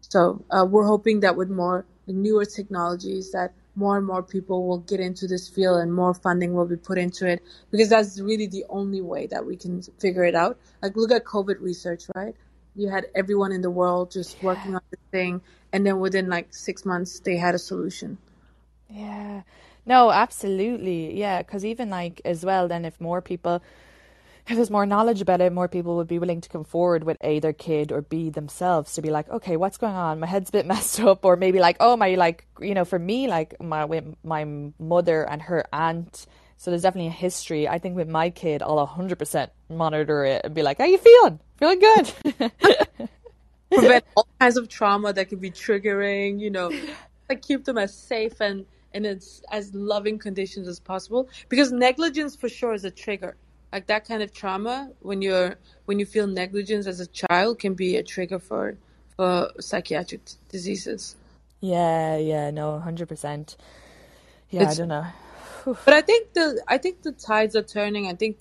So we're hoping that with more newer technologies that more and more people will get into this field and more funding will be put into it, because that's really the only way that we can figure it out. Like, look at COVID research, right? You had everyone in the world just working on this thing, and then within 6 months they had a solution. Yeah, no, absolutely. Yeah, because even as well, then if there's more knowledge about it, more people would be willing to come forward with A, their kid, or B, themselves, to be like, okay, what's going on? My head's a bit messed up. Or maybe for me, my mother and her aunt. So there's definitely a history. I think with my kid, I'll 100% monitor it and be like, how you feeling? Feeling good. Prevent all kinds of trauma that can be triggering, keep them as safe and it's as loving conditions as possible. Because negligence for sure is a trigger. Like, that kind of trauma, when you feel negligence as a child, can be a trigger for psychiatric diseases. Yeah, no, 100%. Yeah, I don't know. But I think the tides are turning. I think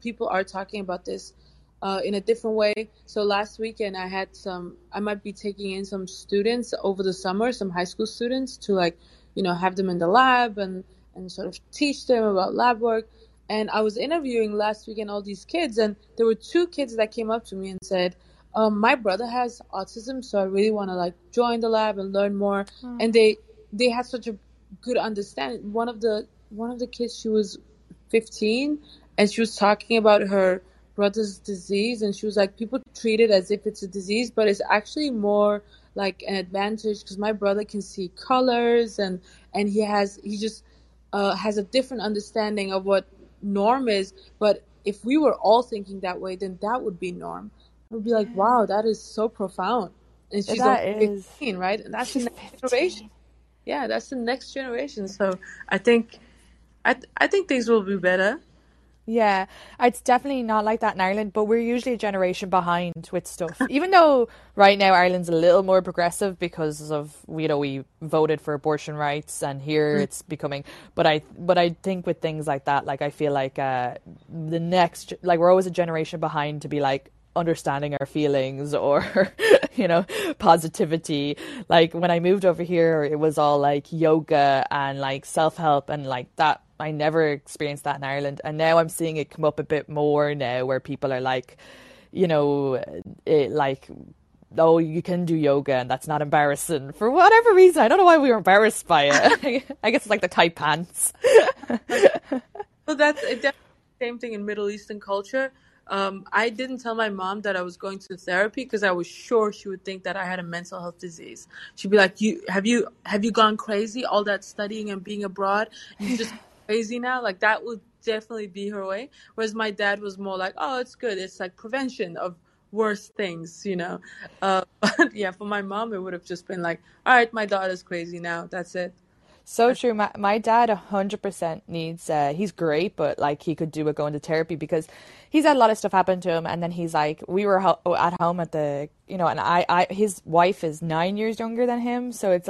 people are talking about this in a different way. So last weekend I might be taking in some students over the summer, some high school students, to have them in the lab and sort of teach them about lab work. And I was interviewing last weekend all these kids, and there were two kids that came up to me and said, my brother has autism, so I really want to join the lab and learn more. Mm. And they had such a good understanding. One of the kids, she was 15, and she was talking about her brother's disease, and she was like, people treat it as if it's a disease, but it's actually more like an advantage, because my brother can see colors, and he just has a different understanding of what norm is. But if we were all thinking that way, then that would be norm. I would be like, wow, that is so profound. And she's only 15, right? And that's the next generation. Yeah, that's the next generation. So I think things will be better. Yeah, it's definitely not like that in Ireland, but we're usually a generation behind with stuff. Even though right now Ireland's a little more progressive because of, we voted for abortion rights, and here it's becoming. But I think with things like that, I feel the next, we're always a generation behind to be understanding our feelings or positivity. When I moved over here, it was all yoga and self-help and that. I never experienced that in Ireland, and now I'm seeing it come up a bit more now, where people are oh, you can do yoga and that's not embarrassing, for whatever reason. I don't know why we were embarrassed by it. I guess it's the tight pants. Well, that's definitely the same thing in Middle Eastern culture. I didn't tell my mom that I was going to therapy because I was sure she would think that I had a mental health disease. She'd be like, have you gone crazy? All that studying and being abroad, you just crazy now? That would definitely be her way. Whereas my dad was more like, oh, it's good. It's prevention of worse things, but yeah, for my mom, it would have just been all right, my daughter's crazy now. That's it. So true. My dad 100% needs, he's great, but he could do with going to therapy, because he's had a lot of stuff happen to him. And then he's we were at home at the, and his wife is 9 years younger than him. So it's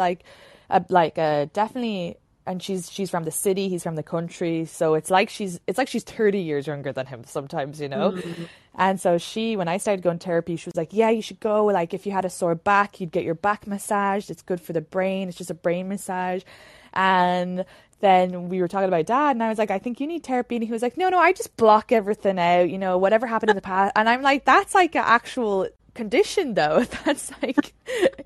definitely, and she's from the city, he's from the country. So it's like she's 30 years younger than him sometimes, Mm-hmm. And so when I started going to therapy, she was like, yeah, you should go. If you had a sore back, you'd get your back massaged. It's good for the brain. It's just a brain massage. And then we were talking about dad, and I was like, I think you need therapy. And he was like, no, I just block everything out, whatever happened in the past. And I'm like, that's like an actual condition though. That's like,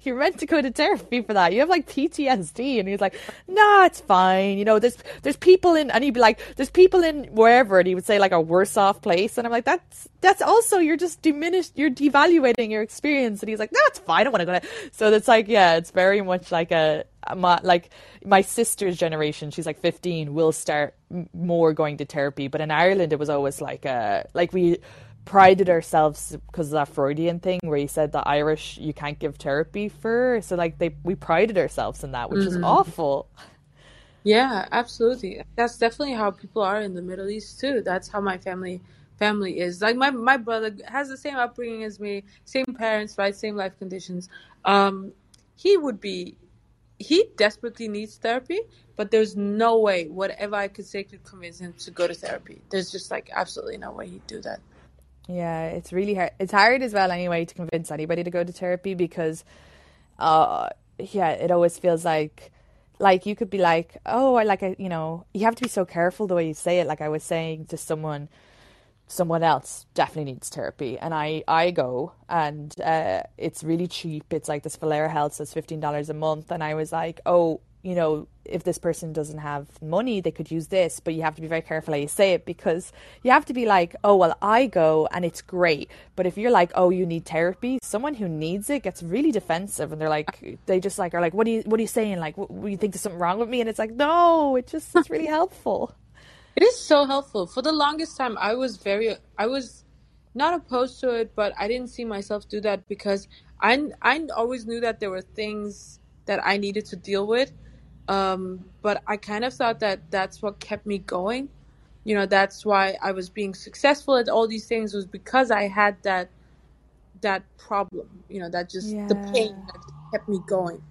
you're meant to go to therapy for that. You have like PTSD. And he's like, nah, it's fine. You know, there's people in, and he'd be like, there's people in wherever. And he would say like a worse off place. And I'm like, that's also, you're just diminished. You're devaluating your experience. And he's like, no, it's fine. I don't want to go to. So it's like, yeah, it's very much like my sister's generation, she's like 15, will start more going to therapy. But in Ireland, it was always like we prided ourselves because of that Freudian thing where he said that Irish, you can't give therapy for. So like we prided ourselves in that, which is awful. Yeah, absolutely. That's definitely how people are in the Middle East too. That's how my family is. Like my brother has the same upbringing as me, same parents, right? Same life conditions. He desperately needs therapy, but there's no way whatever I could say could convince him to go to therapy. There's just like absolutely no way he'd do that. Yeah, it's really hard. It's hard as well anyway to convince anybody to go to therapy because, it always feels like you could be like, oh, you have to be so careful the way you say it. Like I was saying to someone else definitely needs therapy, and I go, and it's really cheap. It's like this Valera Health, so it's $15 a month, and I was like, oh, you know, if this person doesn't have money, they could use this, but you have to be very careful how you say it, because you have to be like, oh, well, I go and it's great. But if you're like, oh, you need therapy, someone who needs it gets really defensive, and they're like, they just like are like, what are you saying? Like, what, you think there's something wrong with me? And it's like, no, it's really helpful. It is so helpful. For the longest time, I was not opposed to it, but I didn't see myself do that because I always knew that there were things that I needed to deal with. But I kind of thought that that's what kept me going. You know, that's why I was being successful at all these things was because I had that problem, you know, that just the pain that kept me going.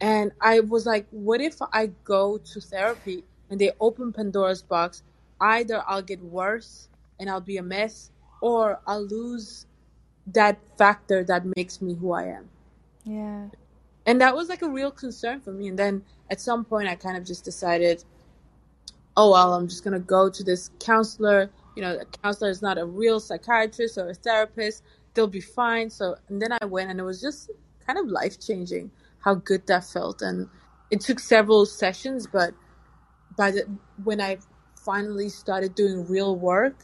And I was like, what if I go to therapy and they open Pandora's box? Either I'll get worse and I'll be a mess, or I'll lose that factor that makes me who I am. Yeah. And that was like a real concern for me. And then at some point I kind of just decided, oh, well, I'm just going to go to this counselor. You know, a counselor is not a real psychiatrist or a therapist. They'll be fine. So, and then I went, and it was just kind of life-changing how good that felt. And it took several sessions, but when I finally started doing real work,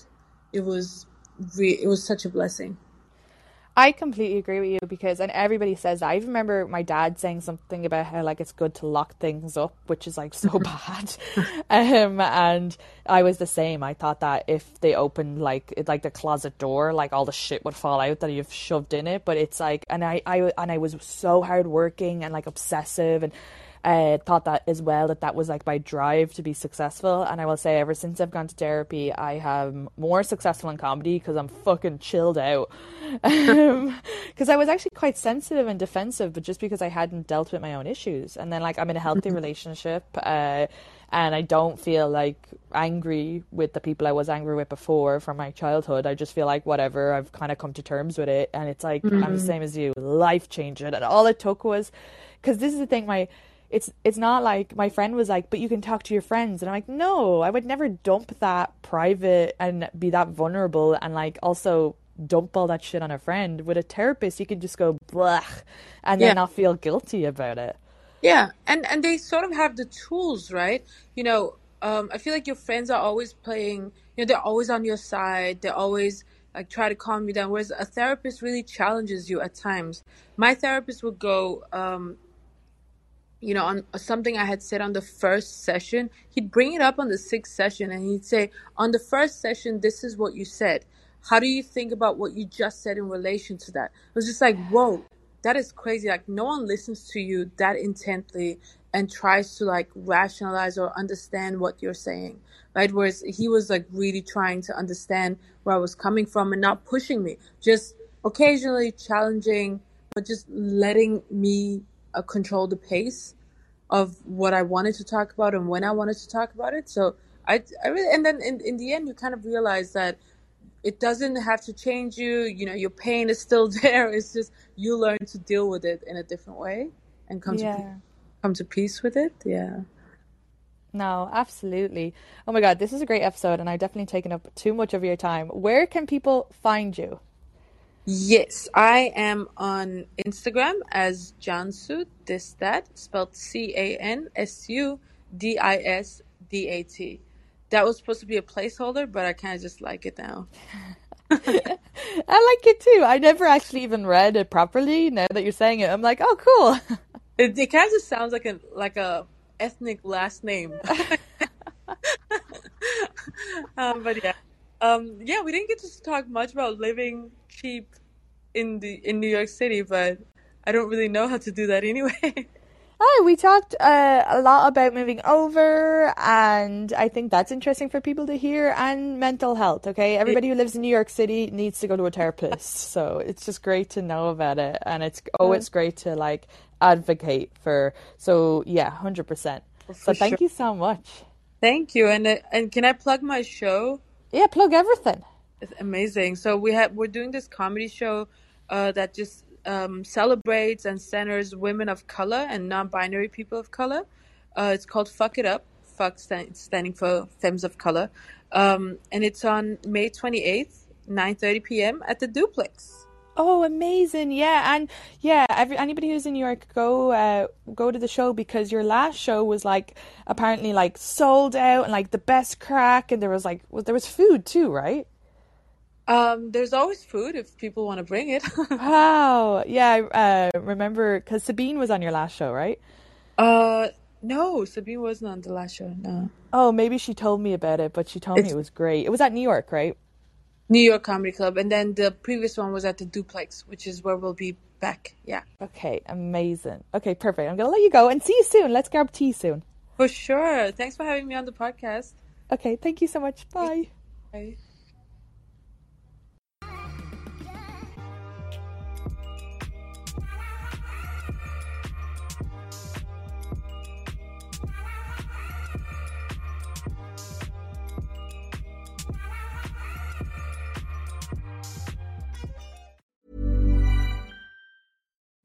it was such a blessing. I completely agree with you because, and everybody says that. I remember my dad saying something about how like it's good to lock things up, which is like so bad. And I was the same. I thought that if they opened like the closet door, like all the shit would fall out that you've shoved in it. But it's like, and I was so hardworking and like obsessive, and I thought that as well, that was like my drive to be successful. And I will say ever since I've gone to therapy, I am more successful in comedy because I'm fucking chilled out. Because I was actually quite sensitive and defensive, but just because I hadn't dealt with my own issues. And then like I'm in a healthy relationship and I don't feel like angry with the people I was angry with before from my childhood. I just feel like whatever, I've kind of come to terms with it. And it's like, I'm the same as you, life changing. And all it took was, because this is the thing, it's not like my friend was like, but you can talk to your friends. And I'm like, no, I would never dump that private and be that vulnerable and like also dump all that shit on a friend. With a therapist, you can just go blah and then not feel guilty about it. Yeah. And they sort of have the tools, right? You know, I feel like your friends are always playing, you know, they're always on your side. They're always like try to calm you down. Whereas a therapist really challenges you at times. My therapist would go, you know, on something I had said on the first session, he'd bring it up on the sixth session, and he'd say, on the first session, this is what you said. How do you think about what you just said in relation to that? It was just like, whoa, that is crazy. Like, no one listens to you that intently and tries to like rationalize or understand what you're saying, right? Whereas he was like really trying to understand where I was coming from and not pushing me, just occasionally challenging, but just letting me control the pace of what I wanted to talk about and when I wanted to talk about it. So I really, and then in the end, you kind of realize that it doesn't have to change you. You know, your pain is still there. It's just you learn to deal with it in a different way and come to peace with it. Yeah. No, absolutely. Oh my God, this is a great episode, and I've definitely taken up too much of your time. Where can people find you? Yes, I am on Instagram as Cansu Disdat, spelled CansuDisdat. That was supposed to be a placeholder, but I kind of just like it now. I like it too. I never actually even read it properly. Now that you're saying it, I'm like, oh, cool. It kind of just sounds like a ethnic last name. But yeah. We didn't get to talk much about living cheap in New York City, but I don't really know how to do that anyway. Oh, we talked a lot about moving over, and I think that's interesting for people to hear, and mental health, okay? Everybody who lives in New York City needs to go to a therapist, so it's just great to know about it, and it's always great to, advocate for, so, yeah, 100%. So thank you so much. Thank you, and can I plug my show? Yeah, plug everything. It's amazing. So we're doing this comedy show that just celebrates and centers women of color and non-binary people of color. It's called Fuck It Up. Fuck standing for Femmes of Color. And it's on May 28th, 9:30 p.m. at the Duplex. Oh, amazing. Yeah. And yeah, anybody who's in New York, go to the show, because your last show was apparently sold out and the best crack. And there was food too, right? There's always food if people want to bring it. Wow. Yeah. I remember, because Sabine was on your last show, right? No, Sabine wasn't on the last show. No. Oh, maybe she told me about it, but she told me it was great. It was at New York, right? New York Comedy Club, and then the previous one was at the Duplex, which is where we'll be back. Yeah. Okay, amazing. Okay, perfect. I'm gonna let you go and see you soon. Let's grab tea soon. For sure. Thanks for having me on the podcast. Okay, thank you so much. Bye. Bye.